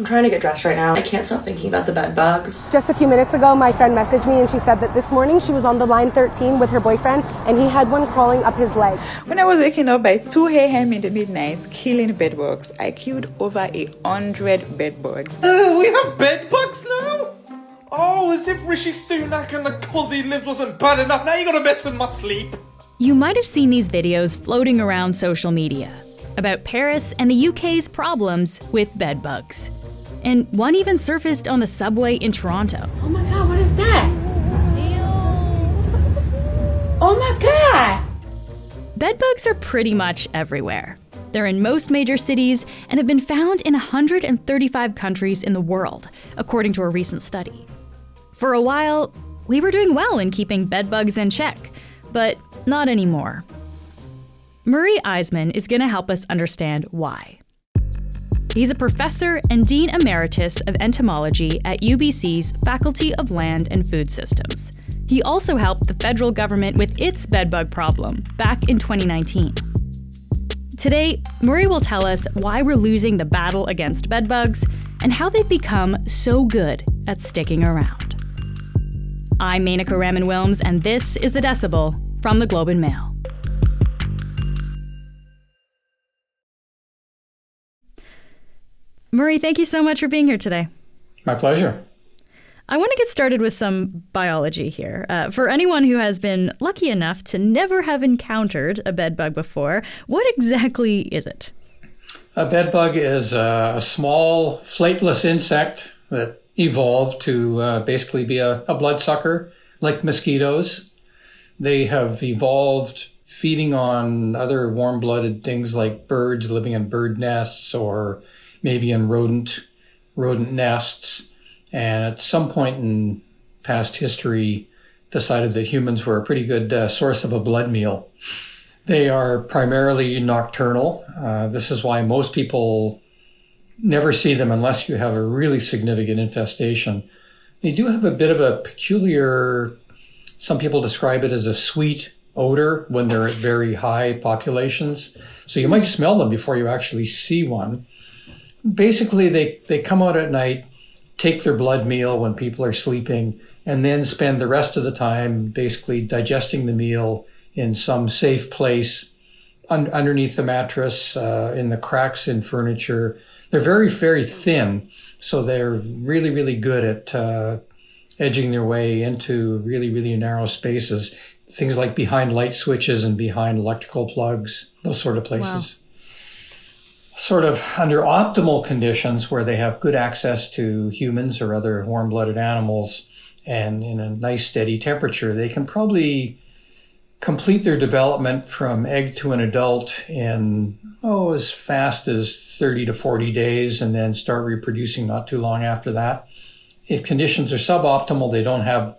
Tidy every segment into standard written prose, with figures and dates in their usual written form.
I'm trying to get dressed right now. I can't stop thinking about the bed bugs. Just a few minutes ago, my friend messaged me and she said that this morning she was on the line 13 with her boyfriend and he had one crawling up his leg. When I was waking up by 2 a.m. in the midnight, killing bed bugs, I killed over 100 bed bugs. We have bed bugs now? Oh, as if Rishi Sunak and the cause he lives wasn't bad enough. Now you're gonna mess with my sleep. You might have seen these videos floating around social media about Paris and the UK's problems with bed bugs. And one even surfaced on the subway in Toronto. Oh my God, what is that? Ew. Oh my God! Bedbugs are pretty much everywhere. They're in most major cities and have been found in 135 countries in the world, according to a recent study. For a while, we were doing well in keeping bedbugs in check, but not anymore. Murray Isman is going to help us understand why. He's a professor and dean emeritus of entomology at UBC's Faculty of Land and Food Systems. He also helped the federal government with its bedbug problem back in 2019. Today, Murray will tell us why we're losing the battle against bedbugs and how they've become so good at sticking around. I'm Menaka Raman-Wilms, and this is The Decibel from the Globe and Mail. Murray, thank you so much for being here today. My pleasure. I want to get started with some biology here. For anyone who has been lucky enough to never have encountered a bedbug before, what exactly is it? A bedbug is a small, flateless insect that evolved to basically be a bloodsucker, like mosquitoes. They have evolved feeding on other warm-blooded things like birds living in bird nests or maybe in rodent nests, and at some point in past history decided that humans were a pretty good source of a blood meal. They are primarily nocturnal. This is why most people never see them unless you have a really significant infestation. They do have a bit of a peculiar, some people describe it as a sweet odor when they're at very high populations. So you might smell them before you actually see one. Basically, they come out at night, take their blood meal when people are sleeping, and then spend the rest of the time basically digesting the meal in some safe place, underneath the mattress, in the cracks in furniture. They're very, very thin, so they're really, really good at edging their way into really, really narrow spaces. Things like behind light switches and behind electrical plugs, those sort of places. Wow. Sort of under optimal conditions where they have good access to humans or other warm-blooded animals and in a nice steady temperature, they can probably complete their development from egg to an adult in, as fast as 30 to 40 days and then start reproducing not too long after that. If conditions are suboptimal, they don't have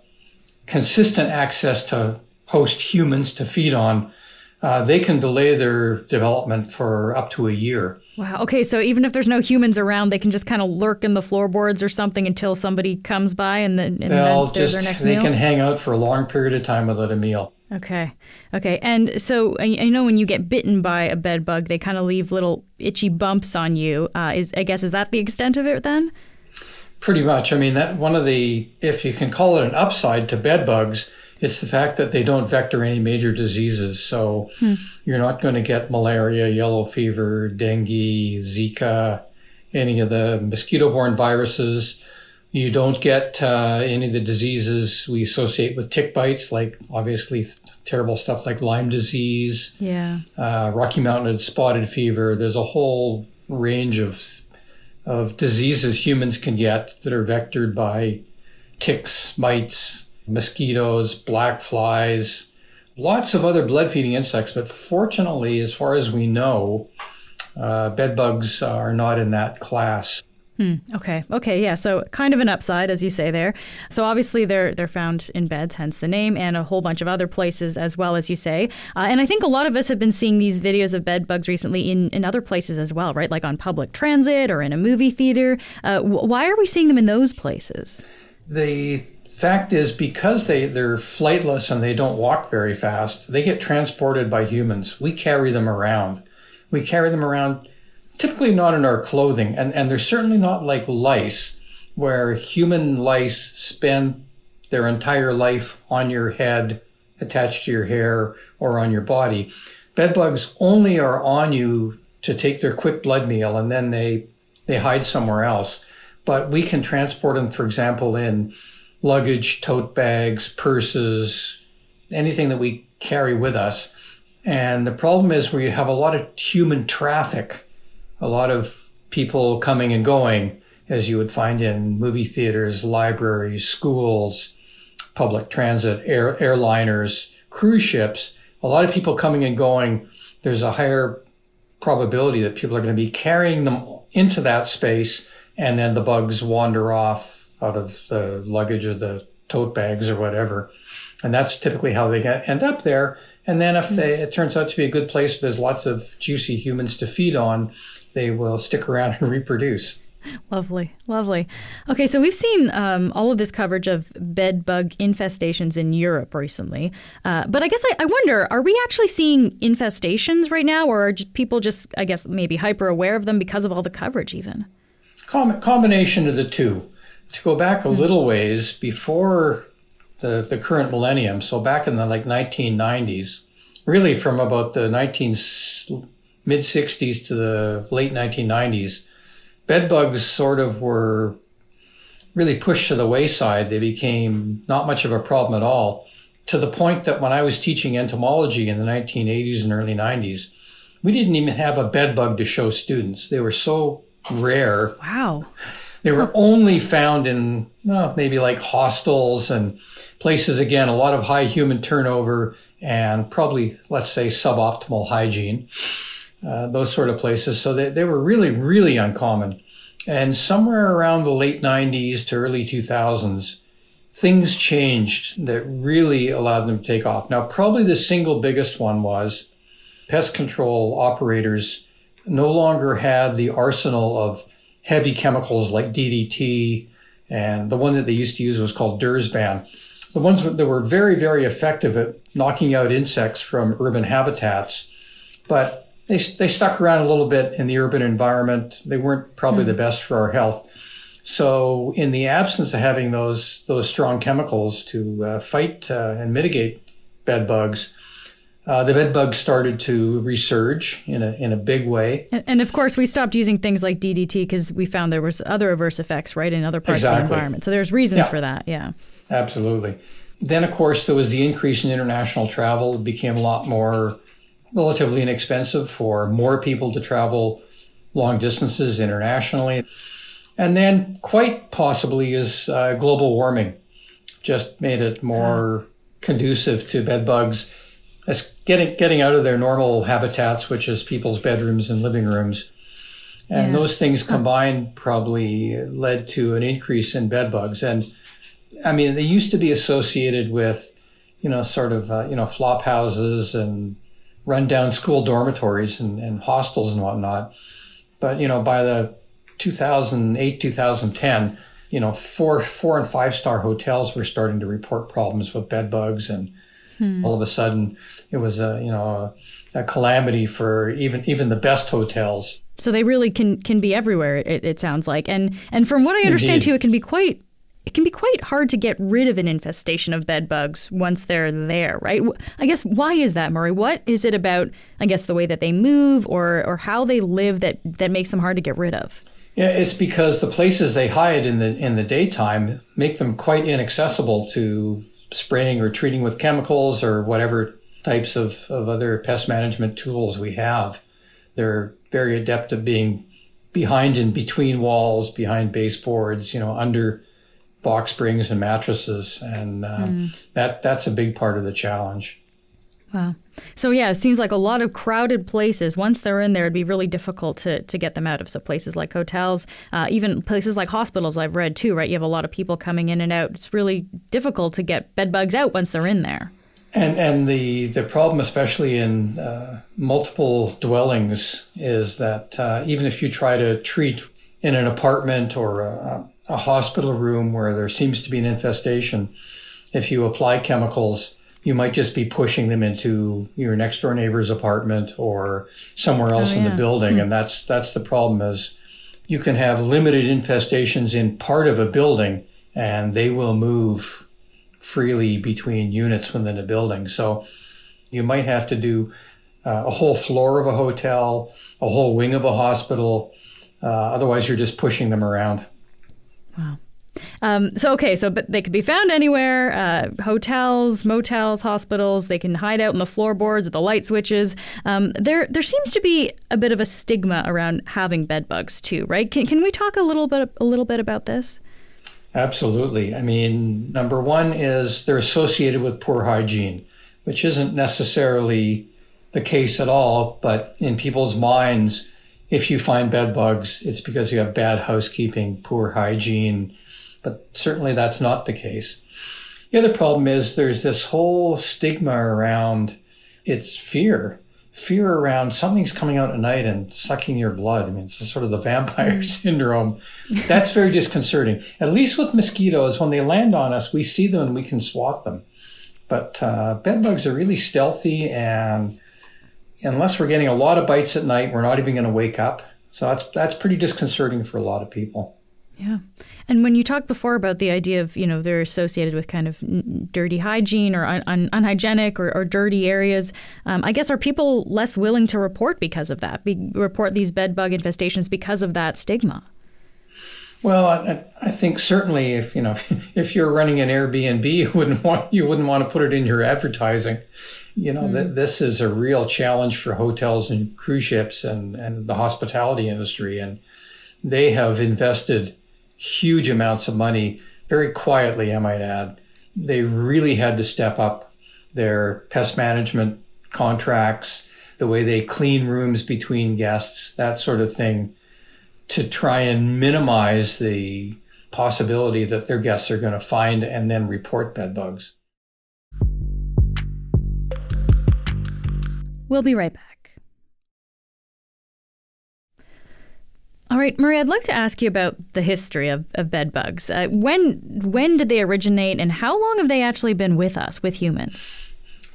consistent access to host humans to feed on. They can delay their development for up to a year. Wow. Okay. So even if there's no humans around, they can just kind of lurk in the floorboards or something until somebody comes by and then there's their next meal? They can hang out for a long period of time without a meal. Okay. And so I know when you get bitten by a bed bug, they kind of leave little itchy bumps on you. Is that the extent of it then? Pretty much. I mean, that one of the, if you can call it an upside to bed bugs, it's the fact that they don't vector any major diseases. So you're not going to get malaria, yellow fever, dengue, Zika, any of the mosquito-borne viruses. You don't get any of the diseases we associate with tick bites, like obviously terrible stuff like Lyme disease, Rocky Mountain spotted fever. There's a whole range of diseases humans can get that are vectored by ticks, mites, mosquitoes, black flies, lots of other blood-feeding insects. But fortunately, as far as we know, bed bugs are not in that class. Okay, yeah. So kind of an upside, as you say there. So obviously they're found in beds, hence the name, and a whole bunch of other places as well, as you say. And I think a lot of us have been seeing these videos of bed bugs recently in other places as well, right? Like on public transit or in a movie theater. Why are we seeing them in those places? The fact is, because they're flightless and they don't walk very fast, they get transported by humans. We carry them around. typically not in our clothing, and they're certainly not like lice, where human lice spend their entire life on your head, attached to your hair, or on your body. Bed bugs only are on you to take their quick blood meal, and then they hide somewhere else. But we can transport them, for example, in luggage, tote bags, purses, anything that we carry with us. And the problem is where you have a lot of human traffic, a lot of people coming and going, as you would find in movie theaters, libraries, schools, public transit, airliners, cruise ships, a lot of people coming and going, there's a higher probability that people are going to be carrying them into that space, and then the bugs wander off out of the luggage or the tote bags or whatever. And that's typically how they end up there. And then if it turns out to be a good place, there's lots of juicy humans to feed on, they will stick around and reproduce. Lovely, lovely. Okay, so we've seen all of this coverage of bed bug infestations in Europe recently. But I guess I wonder, are we actually seeing infestations right now, or are people just, I guess, maybe hyper aware of them because of all the coverage even? Combination of the two. To go back a little ways, before the current millennium, so back in the 1990s, really from about the mid-60s to the late 1990s, bed bugs sort of were really pushed to the wayside. They became not much of a problem at all, to the point that when I was teaching entomology in the 1980s and early 90s, we didn't even have a bed bug to show students. They were so rare. Wow. They were only found in maybe like hostels and places, again, a lot of high human turnover and probably, let's say, suboptimal hygiene, those sort of places. So they were really, really uncommon. And somewhere around the late 90s to early 2000s, things changed that really allowed them to take off. Now, probably the single biggest one was pest control operators no longer had the arsenal of heavy chemicals like DDT, and the one that they used to use was called Dursban. The ones that were very, very effective at knocking out insects from urban habitats, but they stuck around a little bit in the urban environment. They weren't probably the best for our health. So in the absence of having those strong chemicals to fight and mitigate bed bugs, the bed bugs started to resurge in a big way. And of course, we stopped using things like DDT because we found there was other adverse effects, right, in other parts of the environment. So there's reasons for that, Absolutely. Then, of course, there was the increase in international travel. It became a lot more relatively inexpensive for more people to travel long distances internationally. And then quite possibly is global warming just made it more conducive to bed bugs. That's getting out of their normal habitats, which is people's bedrooms and living rooms. And those things combined probably led to an increase in bed bugs. And I mean, they used to be associated with, sort of, flop houses and rundown school dormitories and hostels and whatnot. But, by the 2008, 2010, 4 and 5 star hotels were starting to report problems with bed bugs, and all of a sudden, it was a calamity for even the best hotels. So they really can be everywhere. It sounds like, and from what I understand too, it can be quite hard to get rid of an infestation of bed bugs once they're there, right? I guess why is that, Murray? What is it about? I guess the way that they move or how they live that makes them hard to get rid of. Yeah, it's because the places they hide in the daytime make them quite inaccessible to spraying or treating with chemicals or whatever types of other pest management tools we have. They're very adept at being behind and between walls, behind baseboards, under box springs and mattresses. And that's a big part of the challenge. Wow. So it seems like a lot of crowded places, once they're in there, it'd be really difficult to get them out of. So places like hotels, even places like hospitals, I've read too, right? You have a lot of people coming in and out. It's really difficult to get bed bugs out once they're in there. And the problem, especially in multiple dwellings, is that even if you try to treat in an apartment or a hospital room where there seems to be an infestation, if you apply chemicals, you might just be pushing them into your next door neighbor's apartment or somewhere else in the building. And that's the problem is you can have limited infestations in part of a building and they will move freely between units within a building. So you might have to do a whole floor of a hotel, a whole wing of a hospital. Otherwise, you're just pushing them around. Wow. But they could be found anywhere, hotels, motels, hospitals. They can hide out in the floorboards or the light switches. There seems to be a bit of a stigma around having bed bugs too, right? Can we talk a little bit about this? Absolutely. I mean, number one is they're associated with poor hygiene, which isn't necessarily the case at all, but in people's minds, if you find bed bugs, it's because you have bad housekeeping, poor hygiene, but certainly that's not the case. The other problem is there's this whole stigma around it's fear around something's coming out at night and sucking your blood. I mean, it's sort of the vampire syndrome. That's very disconcerting. At least with mosquitoes, when they land on us, we see them and we can swat them. But bed bugs are really stealthy, and unless we're getting a lot of bites at night, we're not even going to wake up. So that's pretty disconcerting for a lot of people. Yeah. And when you talked before about the idea of, they're associated with kind of dirty hygiene or unhygienic or dirty areas, I guess are people less willing to report because of that, report these bed bug infestations because of that stigma? Well, I think certainly if you're running an Airbnb, you wouldn't want to put it in your advertising. This is a real challenge for hotels and cruise ships and the hospitality industry, and they have invested huge amounts of money, very quietly, I might add. They really had to step up their pest management contracts, the way they clean rooms between guests, that sort of thing, to try and minimize the possibility that their guests are going to find and then report bed bugs. We'll be right back. All right, Murray, I'd like to ask you about the history of bed bugs. When did they originate, and how long have they actually been with us, with humans?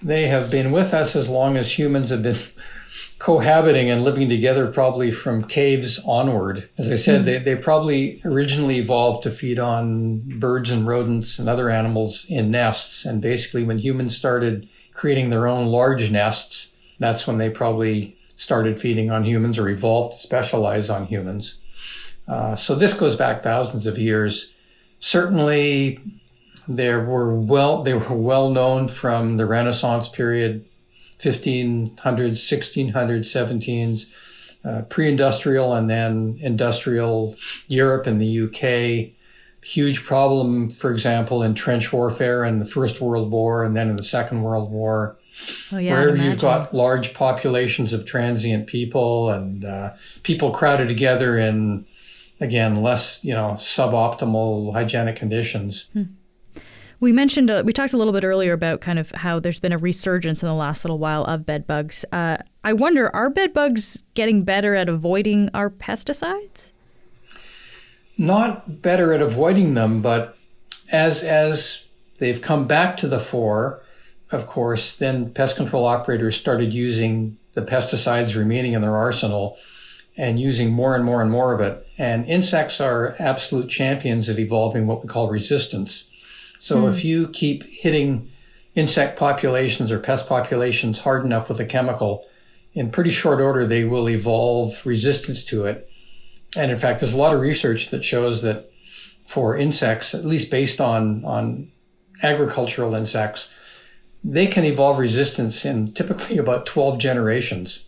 They have been with us as long as humans have been cohabiting and living together, probably from caves onward. As I said, they probably originally evolved to feed on birds and rodents and other animals in nests. And basically when humans started creating their own large nests, that's when they probably started feeding on humans or evolved to specialize on humans. So this goes back thousands of years. Certainly they were well known from the Renaissance period, 1500s, 1600s, 1700s, pre-industrial and then industrial Europe and the UK. Huge problem, for example, in trench warfare in the First World War and then in the Second World War. Oh, yeah, wherever you've got large populations of transient people and people crowded together in, again, less, suboptimal hygienic conditions. Hmm. We talked a little bit earlier about kind of how there's been a resurgence in the last little while of bed bugs. I wonder, are bed bugs getting better at avoiding our pesticides? Not better at avoiding them, but as they've come back to the fore, of course, then pest control operators started using the pesticides remaining in their arsenal and using more and more and more of it. And insects are absolute champions at evolving what we call resistance. So if you keep hitting insect populations or pest populations hard enough with a chemical, in pretty short order, they will evolve resistance to it. And in fact, there's a lot of research that shows that for insects, at least based on agricultural insects, they can evolve resistance in typically about 12 generations.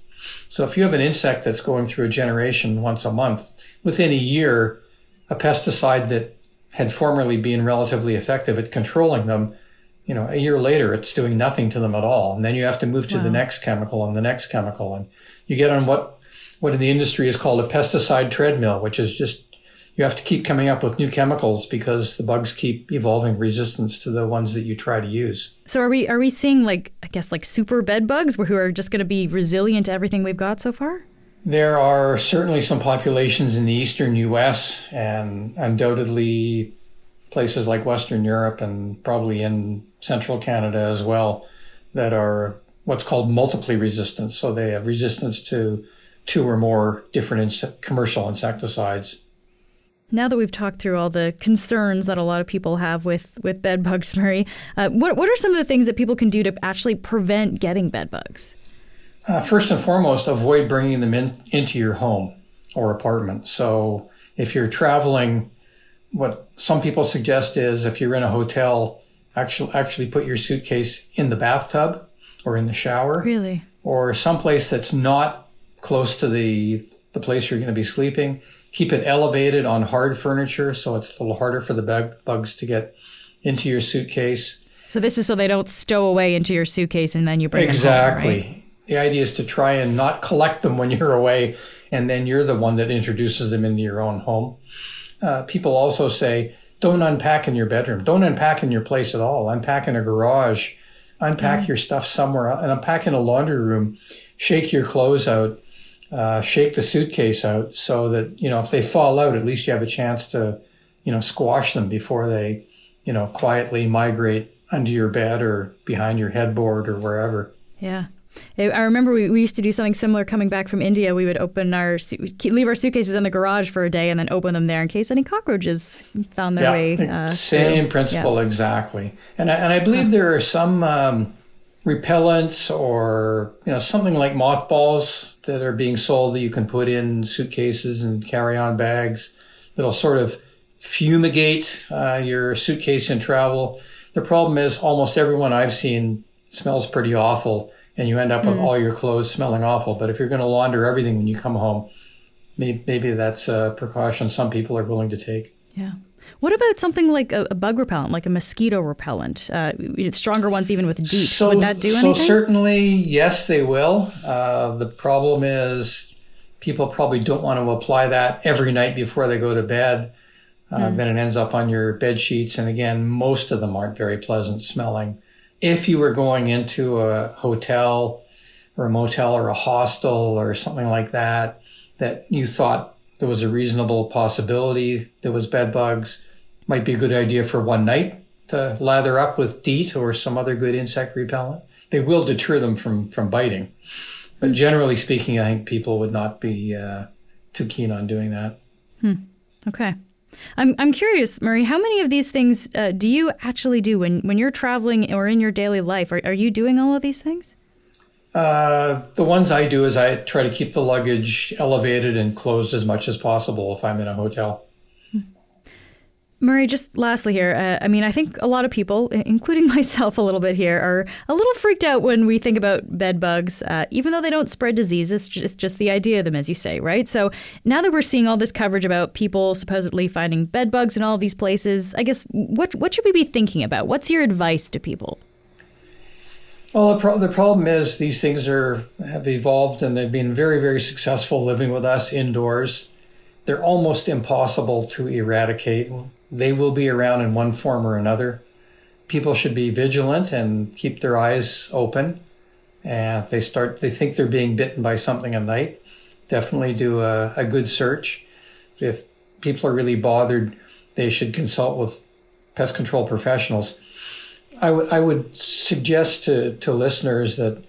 So if you have an insect that's going through a generation once a month, within a year, a pesticide that had formerly been relatively effective at controlling them, a year later, it's doing nothing to them at all. And then you have to move to the next chemical and the next chemical. And you get on what in the industry is called a pesticide treadmill, which is just, you have to keep coming up with new chemicals because the bugs keep evolving resistance to the ones that you try to use. So are we seeing like super bed bugs who are just going to be resilient to everything we've got so far? There are certainly some populations in the eastern U.S. and undoubtedly places like Western Europe and probably in central Canada as well that are what's called multiply resistant. So they have resistance to two or more different commercial insecticides. Now that we've talked through all the concerns that a lot of people have with bed bugs, Murray, what are some of the things that people can do to actually prevent getting bed bugs? First and foremost, avoid bringing them into your home or apartment. So if you're traveling, what some people suggest is if you're in a hotel, actually put your suitcase in the bathtub or in the shower. Really? Or someplace that's not close to the place you're going to be sleeping. Keep it elevated on hard furniture, so it's a little harder for the bugs to get into your suitcase. So this is so they don't stow away into your suitcase and then you bring them home, right? The idea is to try and not collect them when you're away, and then you're the one that introduces them into your own home. People also say, don't unpack in your bedroom. Don't unpack in your place at all. Unpack in a garage. Unpack your stuff somewhere, and unpack in a laundry room. Shake your clothes out. Shake the suitcase out so that, if they fall out, at least you have a chance to, squash them before they, quietly migrate under your bed or behind your headboard or wherever. Yeah. I remember we used to do something similar coming back from India. We would leave our suitcases in the garage for a day and then open them there in case any cockroaches found their way. Same principle, exactly. And I believe there are some repellents or something like mothballs that are being sold that you can put in suitcases and carry-on bags that'll sort of fumigate your suitcase in travel. The problem is almost everyone I've seen smells pretty awful, and you end up with all your clothes smelling awful. But if you're going to launder everything when you come home, maybe that's a precaution some people are willing to take. Yeah. What about something like a bug repellent, like a mosquito repellent? Stronger ones even with DEET. So, would that do anything? So certainly, yes, they will. The problem is people probably don't want to apply that every night before they go to bed. Then it ends up on your bed sheets. And again, most of them aren't very pleasant smelling. If you were going into a hotel or a motel or a hostel or something like that, that you thought there was a reasonable possibility there was bed bugs, might be a good idea for one night to lather up with DEET or some other good insect repellent. They will deter them from biting. But generally speaking, I think people would not be too keen on doing that. Okay. I'm curious, Murray, how many of these things do you actually do when you're traveling or in your daily life? Are you doing all of these things? The ones I do is I try to keep the luggage elevated and closed as much as possible if I'm in a hotel. Murray, just lastly here, I think a lot of people, including myself a little bit here, are a little freaked out when we think about bed bugs, even though they don't spread disease. It's just the idea of them, as you say, right? So now that we're seeing all this coverage about people supposedly finding bed bugs in all of these places, I guess, what should we be thinking about? What's your advice to people? Well, the problem is these things have evolved and they've been very, very successful living with us indoors. They're almost impossible to eradicate. They will be around in one form or another. People should be vigilant and keep their eyes open. And if they think they're being bitten by something at night, definitely do a good search. If people are really bothered, they should consult with pest control professionals. I would suggest to listeners that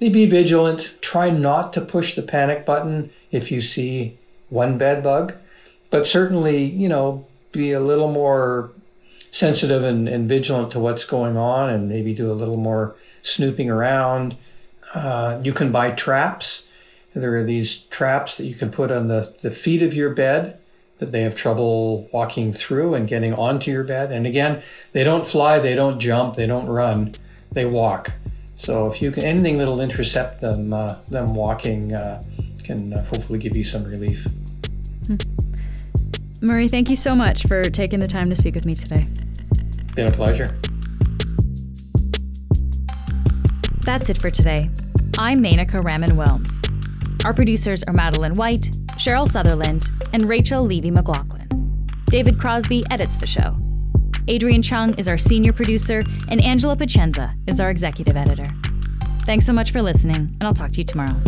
they be vigilant. Try not to push the panic button if you see one bed bug, but certainly, be a little more sensitive and vigilant to what's going on and maybe do a little more snooping around. You can buy traps. There are these traps that you can put on the feet of your bed that they have trouble walking through and getting onto your bed. And again, they don't fly, they don't jump, they don't run, they walk. So if you can, anything that'll intercept them walking can hopefully give you some relief. Murray, thank you so much for taking the time to speak with me today. Been a pleasure. That's it for today. I'm Menaka Raman-Wilms. Our producers are Madeline White, Cheryl Sutherland, and Rachel Levy McLaughlin. David Crosby edits the show. Adrian Chung is our senior producer, and Angela Pacenza is our executive editor. Thanks so much for listening, and I'll talk to you tomorrow.